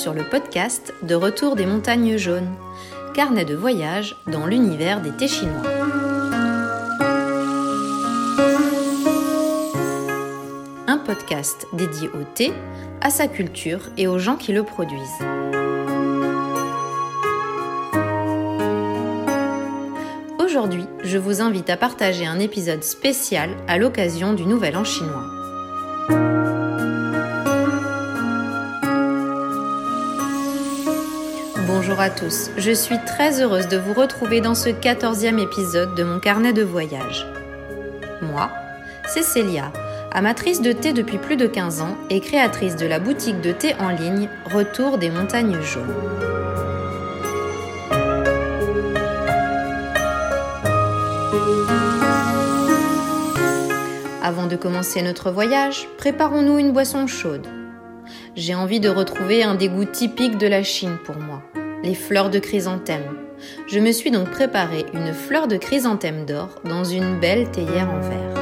sur le podcast de Retour des Montagnes Jaunes, carnet de voyage dans l'univers des thés chinois. Un podcast dédié au thé, à sa culture et aux gens qui le produisent. Aujourd'hui, je vous invite à partager un épisode spécial à l'occasion du Nouvel An chinois. Bonjour à tous, je suis très heureuse de vous retrouver dans ce 14e épisode de mon carnet de voyage. Moi, c'est Célia, amatrice de thé depuis plus de 15 ans et créatrice de la boutique de thé en ligne Retour des Montagnes Jaunes. Avant de commencer notre voyage, préparons-nous une boisson chaude. J'ai envie de retrouver un des goûts typiques de la Chine pour moi, les fleurs de chrysanthème. Je me suis donc préparé une fleur de chrysanthème d'or dans une belle théière en verre.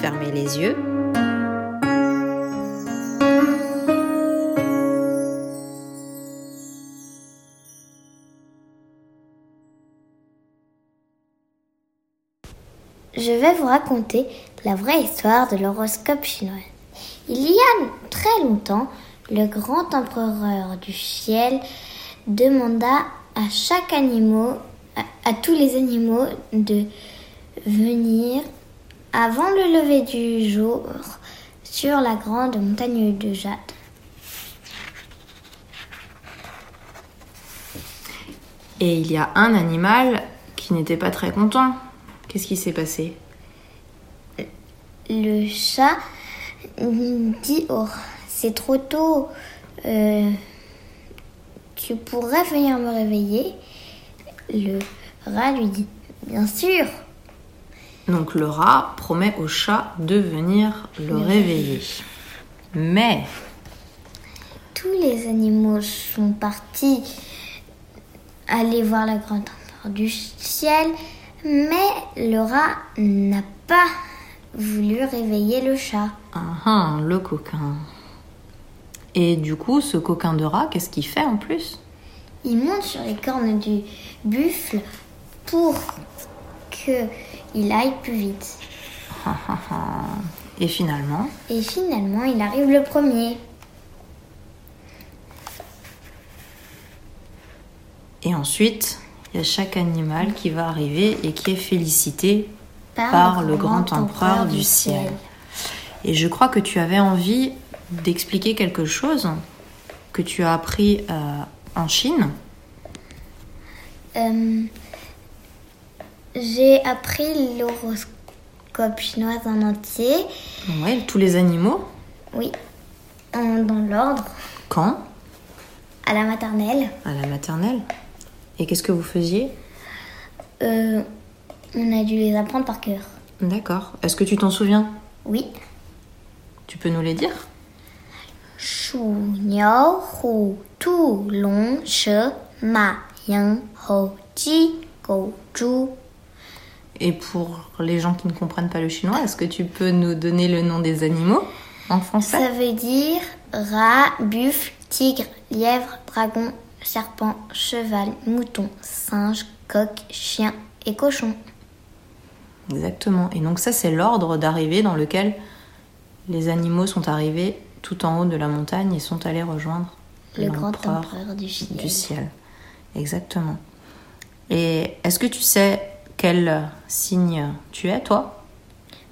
Fermez les yeux. Je vais vous raconter la vraie histoire de l'horoscope chinois. Il y a très longtemps, le grand empereur du ciel demanda à tous les animaux de venir avant le lever du jour sur la grande montagne de Jade. Et il y a un animal qui n'était pas très content. Qu'est-ce qui s'est passé? Le chat dit « Oh, c'est trop tôt, tu pourrais venir me réveiller ?» Le rat lui dit « Bien sûr !» Donc le rat promet au chat de venir le réveiller. Mais tous les animaux sont partis aller voir la grande empereur du ciel. Mais le rat n'a pas voulu réveiller le chat. Le coquin. Et du coup, ce coquin de rat, qu'est-ce qu'il fait en plus? Il monte sur les cornes du buffle pour qu'il aille plus vite. Et finalement, il arrive le premier. Et ensuite, il y a chaque animal qui va arriver et qui est félicité par le grand empereur du ciel. Et je crois que tu avais envie d'expliquer quelque chose que tu as appris en Chine. J'ai appris l'horoscope chinois en entier. Oui, tous les animaux. Oui, dans l'ordre. Quand? À la maternelle. Et qu'est-ce que vous faisiez? On a dû les apprendre par cœur. D'accord. Est-ce que tu t'en souviens? Oui. Tu peux nous les dire? Shu, niao, hu, tu, long, she, ma, yang, ho, ji, go, zhu. Et pour les gens qui ne comprennent pas le chinois, est-ce que tu peux nous donner le nom des animaux en français? Ça veut dire rat, buffle, tigre, lièvre, dragon, serpent, cheval, mouton, singe, coq, chien et cochon. Exactement. Et donc ça, c'est l'ordre d'arrivée dans lequel les animaux sont arrivés tout en haut de la montagne et sont allés rejoindre le grand empereur du ciel. Exactement. Et est-ce que tu sais quel signe tu es, toi?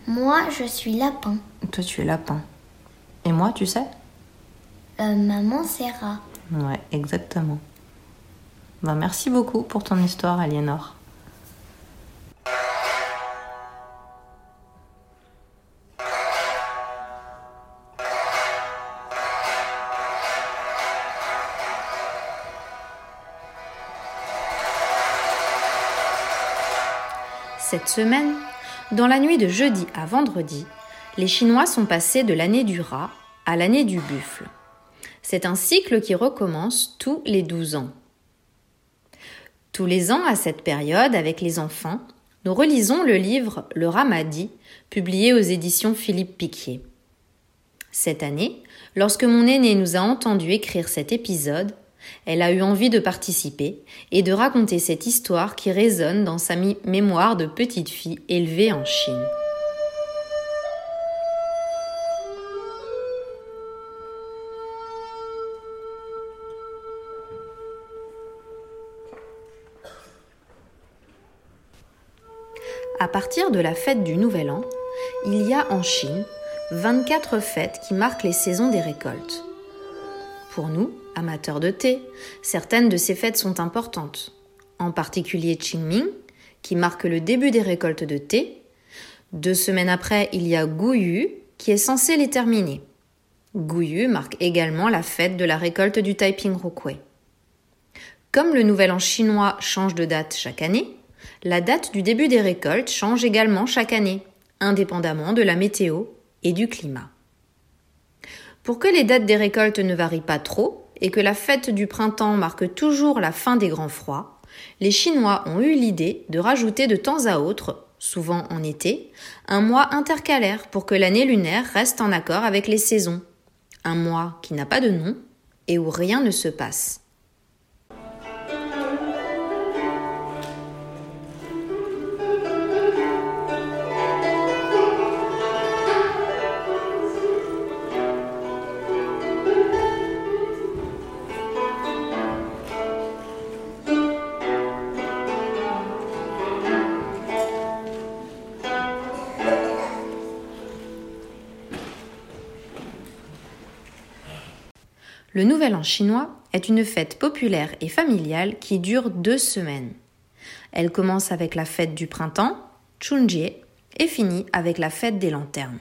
Moi, je suis lapin. Toi, tu es lapin. Et moi, tu sais? Maman, c'est rat. Ouais, exactement. Merci beaucoup pour ton histoire, Aliénor. Cette semaine, dans la nuit de jeudi à vendredi, les Chinois sont passés de l'année du rat à l'année du buffle. C'est un cycle qui recommence tous les 12 ans. Tous les ans, à cette période, avec les enfants, nous relisons le livre « Le Ramadi », publié aux éditions Philippe Picquier. Cette année, lorsque mon aînée nous a entendu écrire cet épisode, elle a eu envie de participer et de raconter cette histoire qui résonne dans sa mémoire de petite fille élevée en Chine. À partir de la fête du Nouvel An, il y a en Chine 24 fêtes qui marquent les saisons des récoltes. Pour nous, amateurs de thé, certaines de ces fêtes sont importantes, en particulier Qingming, qui marque le début des récoltes de thé. 2 semaines après, il y a Guyu, qui est censé les terminer. Guyu marque également la fête de la récolte du Taiping Houkui. Comme le Nouvel An chinois change de date chaque année, la date du début des récoltes change également chaque année, indépendamment de la météo et du climat. Pour que les dates des récoltes ne varient pas trop et que la fête du printemps marque toujours la fin des grands froids, les Chinois ont eu l'idée de rajouter de temps à autre, souvent en été, un mois intercalaire pour que l'année lunaire reste en accord avec les saisons. Un mois qui n'a pas de nom et où rien ne se passe. Le Nouvel An chinois est une fête populaire et familiale qui dure 2 semaines. Elle commence avec la fête du printemps, Chunjie, et finit avec la fête des lanternes.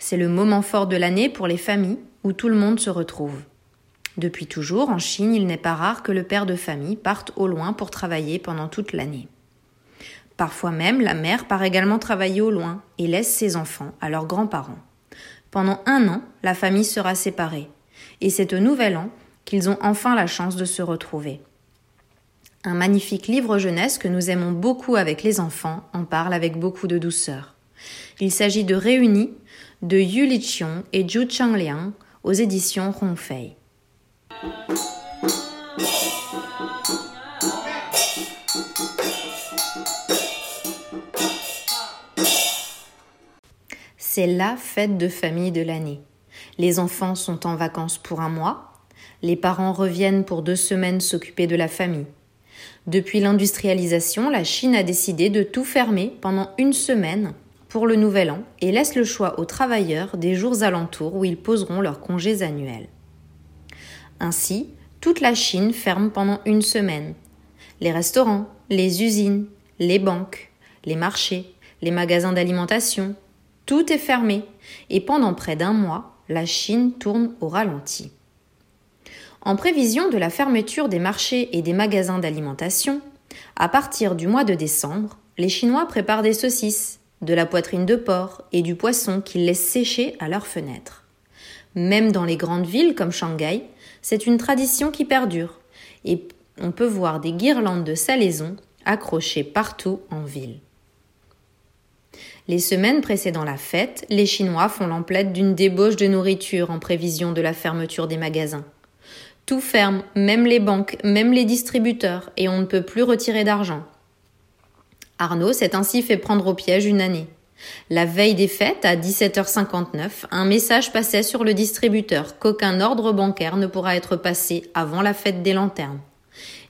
C'est le moment fort de l'année pour les familles où tout le monde se retrouve. Depuis toujours, en Chine, il n'est pas rare que le père de famille parte au loin pour travailler pendant toute l'année. Parfois même, la mère part également travailler au loin et laisse ses enfants à leurs grands-parents. Pendant 1 an, la famille sera séparée. Et c'est au Nouvel An qu'ils ont enfin la chance de se retrouver. Un magnifique livre jeunesse que nous aimons beaucoup avec les enfants en parle avec beaucoup de douceur. Il s'agit de Réunis de Yu Li-Chiung et Zhu Chengliang aux éditions Hongfei. C'est la fête de famille de l'année. Les enfants sont en vacances pour 1 mois, les parents reviennent pour 2 semaines s'occuper de la famille. Depuis l'industrialisation, la Chine a décidé de tout fermer pendant 1 semaine pour le Nouvel An et laisse le choix aux travailleurs des jours alentours où ils poseront leurs congés annuels. Ainsi, toute la Chine ferme pendant 1 semaine. Les restaurants, les usines, les banques, les marchés, les magasins d'alimentation, tout est fermé et pendant près d'1 mois, la Chine tourne au ralenti. En prévision de la fermeture des marchés et des magasins d'alimentation, à partir du mois de décembre, les Chinois préparent des saucisses, de la poitrine de porc et du poisson qu'ils laissent sécher à leurs fenêtres. Même dans les grandes villes comme Shanghai, c'est une tradition qui perdure et on peut voir des guirlandes de salaisons accrochées partout en ville. Les semaines précédant la fête, les Chinois font l'emplette d'une débauche de nourriture en prévision de la fermeture des magasins. Tout ferme, même les banques, même les distributeurs, et on ne peut plus retirer d'argent. Arnaud s'est ainsi fait prendre au piège une année. La veille des fêtes, à 17h59, un message passait sur le distributeur qu'aucun ordre bancaire ne pourra être passé avant la fête des lanternes.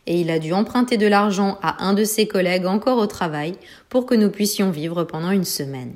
Et il a dû emprunter de l'argent à un de ses collègues encore au travail pour que nous puissions vivre pendant 1 semaine.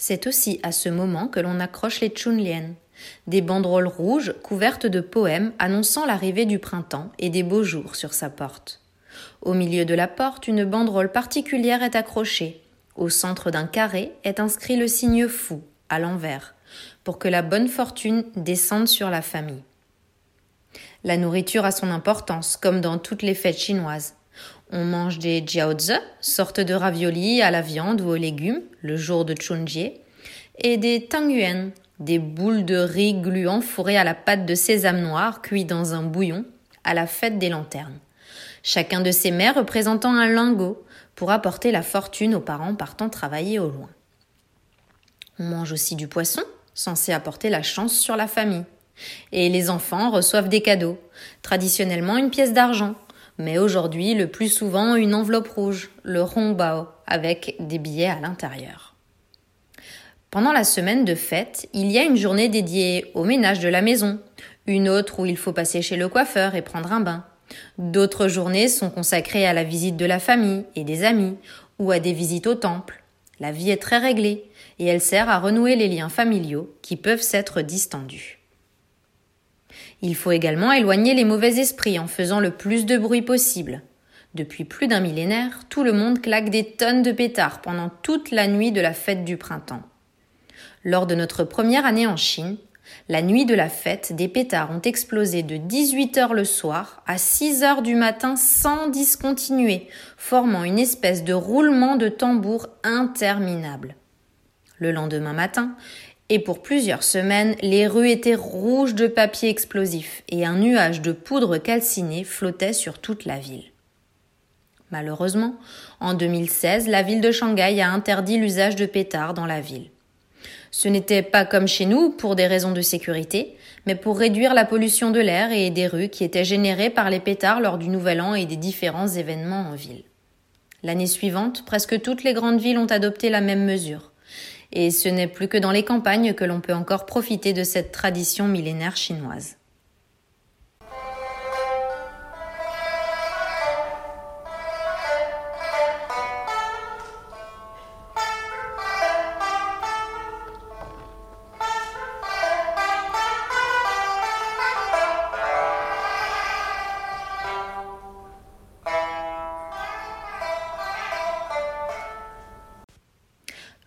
C'est aussi à ce moment que l'on accroche les chunlian, des banderoles rouges couvertes de poèmes annonçant l'arrivée du printemps et des beaux jours sur sa porte. Au milieu de la porte, une banderole particulière est accrochée. Au centre d'un carré est inscrit le signe fou, à l'envers, pour que la bonne fortune descende sur la famille. La nourriture a son importance, comme dans toutes les fêtes chinoises. On mange des jiaozi, sortes de raviolis à la viande ou aux légumes, le jour de Chunjie, et des tangyuan, des boules de riz gluant fourrées à la pâte de sésame noir cuit dans un bouillon, à la fête des lanternes. Chacun de ces mets représentant un lingot pour apporter la fortune aux parents partant travailler au loin. On mange aussi du poisson, censé apporter la chance sur la famille. Et les enfants reçoivent des cadeaux, traditionnellement une pièce d'argent, mais aujourd'hui le plus souvent une enveloppe rouge, le hongbao, avec des billets à l'intérieur. Pendant la semaine de fête, il y a une journée dédiée au ménage de la maison, une autre où il faut passer chez le coiffeur et prendre un bain. D'autres journées sont consacrées à la visite de la famille et des amis, ou à des visites au temple. La vie est très réglée et elle sert à renouer les liens familiaux qui peuvent s'être distendus. Il faut également éloigner les mauvais esprits en faisant le plus de bruit possible. Depuis plus d'un millénaire, tout le monde claque des tonnes de pétards pendant toute la nuit de la fête du printemps. Lors de notre première année en Chine, la nuit de la fête, des pétards ont explosé de 18h le soir à 6h du matin sans discontinuer, formant une espèce de roulement de tambour interminable. Le lendemain matin, et pour plusieurs semaines, les rues étaient rouges de papier explosif et un nuage de poudre calcinée flottait sur toute la ville. Malheureusement, en 2016, la ville de Shanghai a interdit l'usage de pétards dans la ville. Ce n'était pas comme chez nous pour des raisons de sécurité, mais pour réduire la pollution de l'air et des rues qui étaient générées par les pétards lors du Nouvel An et des différents événements en ville. L'année suivante, presque toutes les grandes villes ont adopté la même mesure. Et ce n'est plus que dans les campagnes que l'on peut encore profiter de cette tradition millénaire chinoise.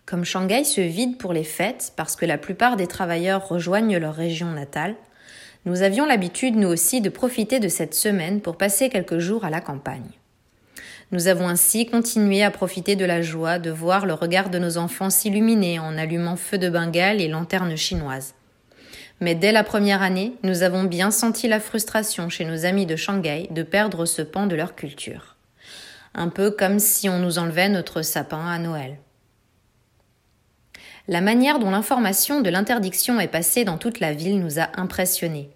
Comme Shanghai se vide pour les fêtes parce que la plupart des travailleurs rejoignent leur région natale, nous avions l'habitude, nous aussi, de profiter de cette semaine pour passer quelques jours à la campagne. Nous avons ainsi continué à profiter de la joie de voir le regard de nos enfants s'illuminer en allumant feux de Bengale et lanternes chinoises. Mais dès la première année, nous avons bien senti la frustration chez nos amis de Shanghai de perdre ce pan de leur culture. Un peu comme si on nous enlevait notre sapin à Noël. La manière dont l'information de l'interdiction est passée dans toute la ville nous a impressionnés.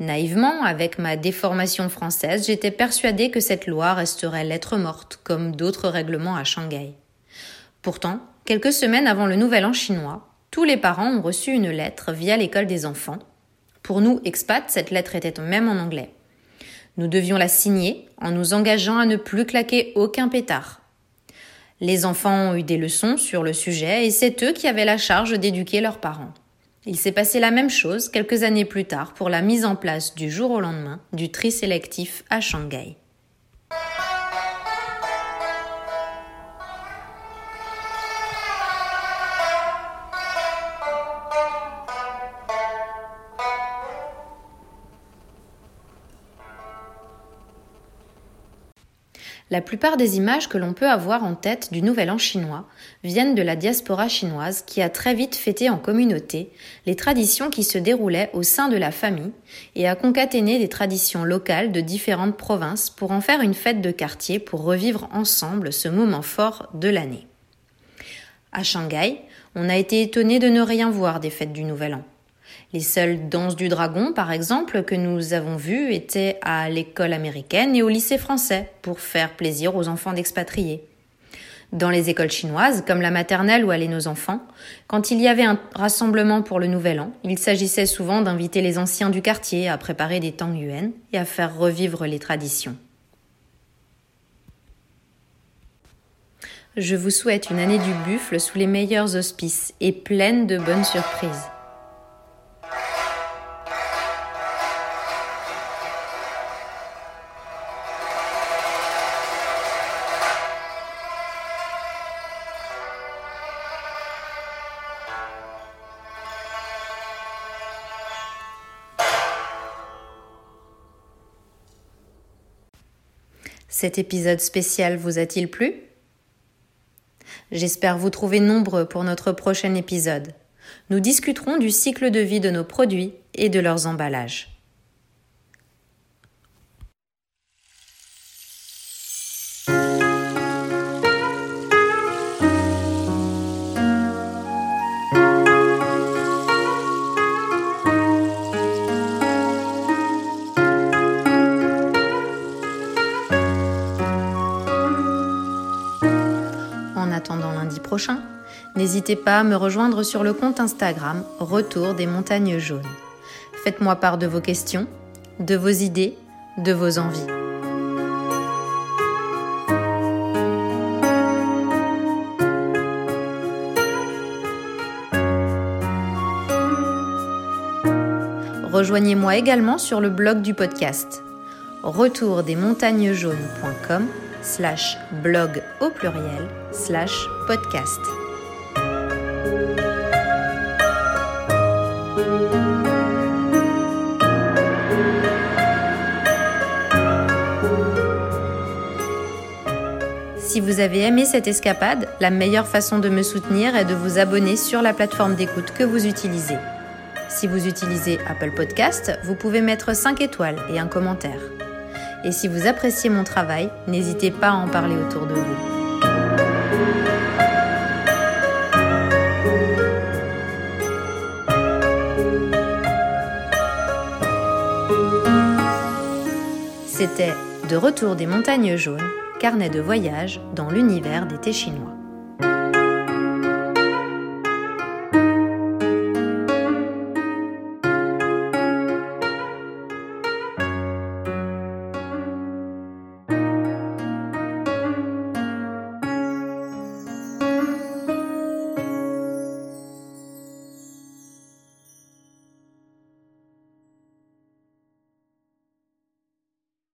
Naïvement, avec ma déformation française, j'étais persuadée que cette loi resterait lettre morte, comme d'autres règlements à Shanghai. Pourtant, quelques semaines avant le Nouvel An chinois, tous les parents ont reçu une lettre via l'école des enfants. Pour nous, expats, cette lettre était même en anglais. Nous devions la signer en nous engageant à ne plus claquer aucun pétard. Les enfants ont eu des leçons sur le sujet et c'est eux qui avaient la charge d'éduquer leurs parents. Il s'est passé la même chose quelques années plus tard pour la mise en place du jour au lendemain du tri sélectif à Shanghai. La plupart des images que l'on peut avoir en tête du Nouvel An chinois viennent de la diaspora chinoise qui a très vite fêté en communauté les traditions qui se déroulaient au sein de la famille et a concaténé des traditions locales de différentes provinces pour en faire une fête de quartier pour revivre ensemble ce moment fort de l'année. À Shanghai, on a été étonné de ne rien voir des fêtes du Nouvel An. Les seules danses du dragon, par exemple, que nous avons vues étaient à l'école américaine et au lycée français pour faire plaisir aux enfants d'expatriés. Dans les écoles chinoises, comme la maternelle où allaient nos enfants, quand il y avait un rassemblement pour le Nouvel An, il s'agissait souvent d'inviter les anciens du quartier à préparer des tangyuan et à faire revivre les traditions. Je vous souhaite une année du buffle sous les meilleurs auspices et pleine de bonnes surprises. Cet épisode spécial vous a-t-il plu ? J'espère vous trouver nombreux pour notre prochain épisode. Nous discuterons du cycle de vie de nos produits et de leurs emballages. Prochain. N'hésitez pas à me rejoindre sur le compte Instagram Retour des Montagnes Jaunes. Faites-moi part de vos questions, de vos idées, de vos envies. Rejoignez-moi également sur le blog du podcast retourdesmontagnesjaunes.com/blog/podcast. Si vous avez aimé cette escapade, la meilleure façon de me soutenir est de vous abonner sur la plateforme d'écoute que vous utilisez. Si vous utilisez Apple Podcast, vous pouvez mettre 5 étoiles et un commentaire. Et si vous appréciez mon travail, n'hésitez pas à en parler autour de vous. C'était De Retour des Montagnes Jaunes, carnet de voyage dans l'univers des thés chinois.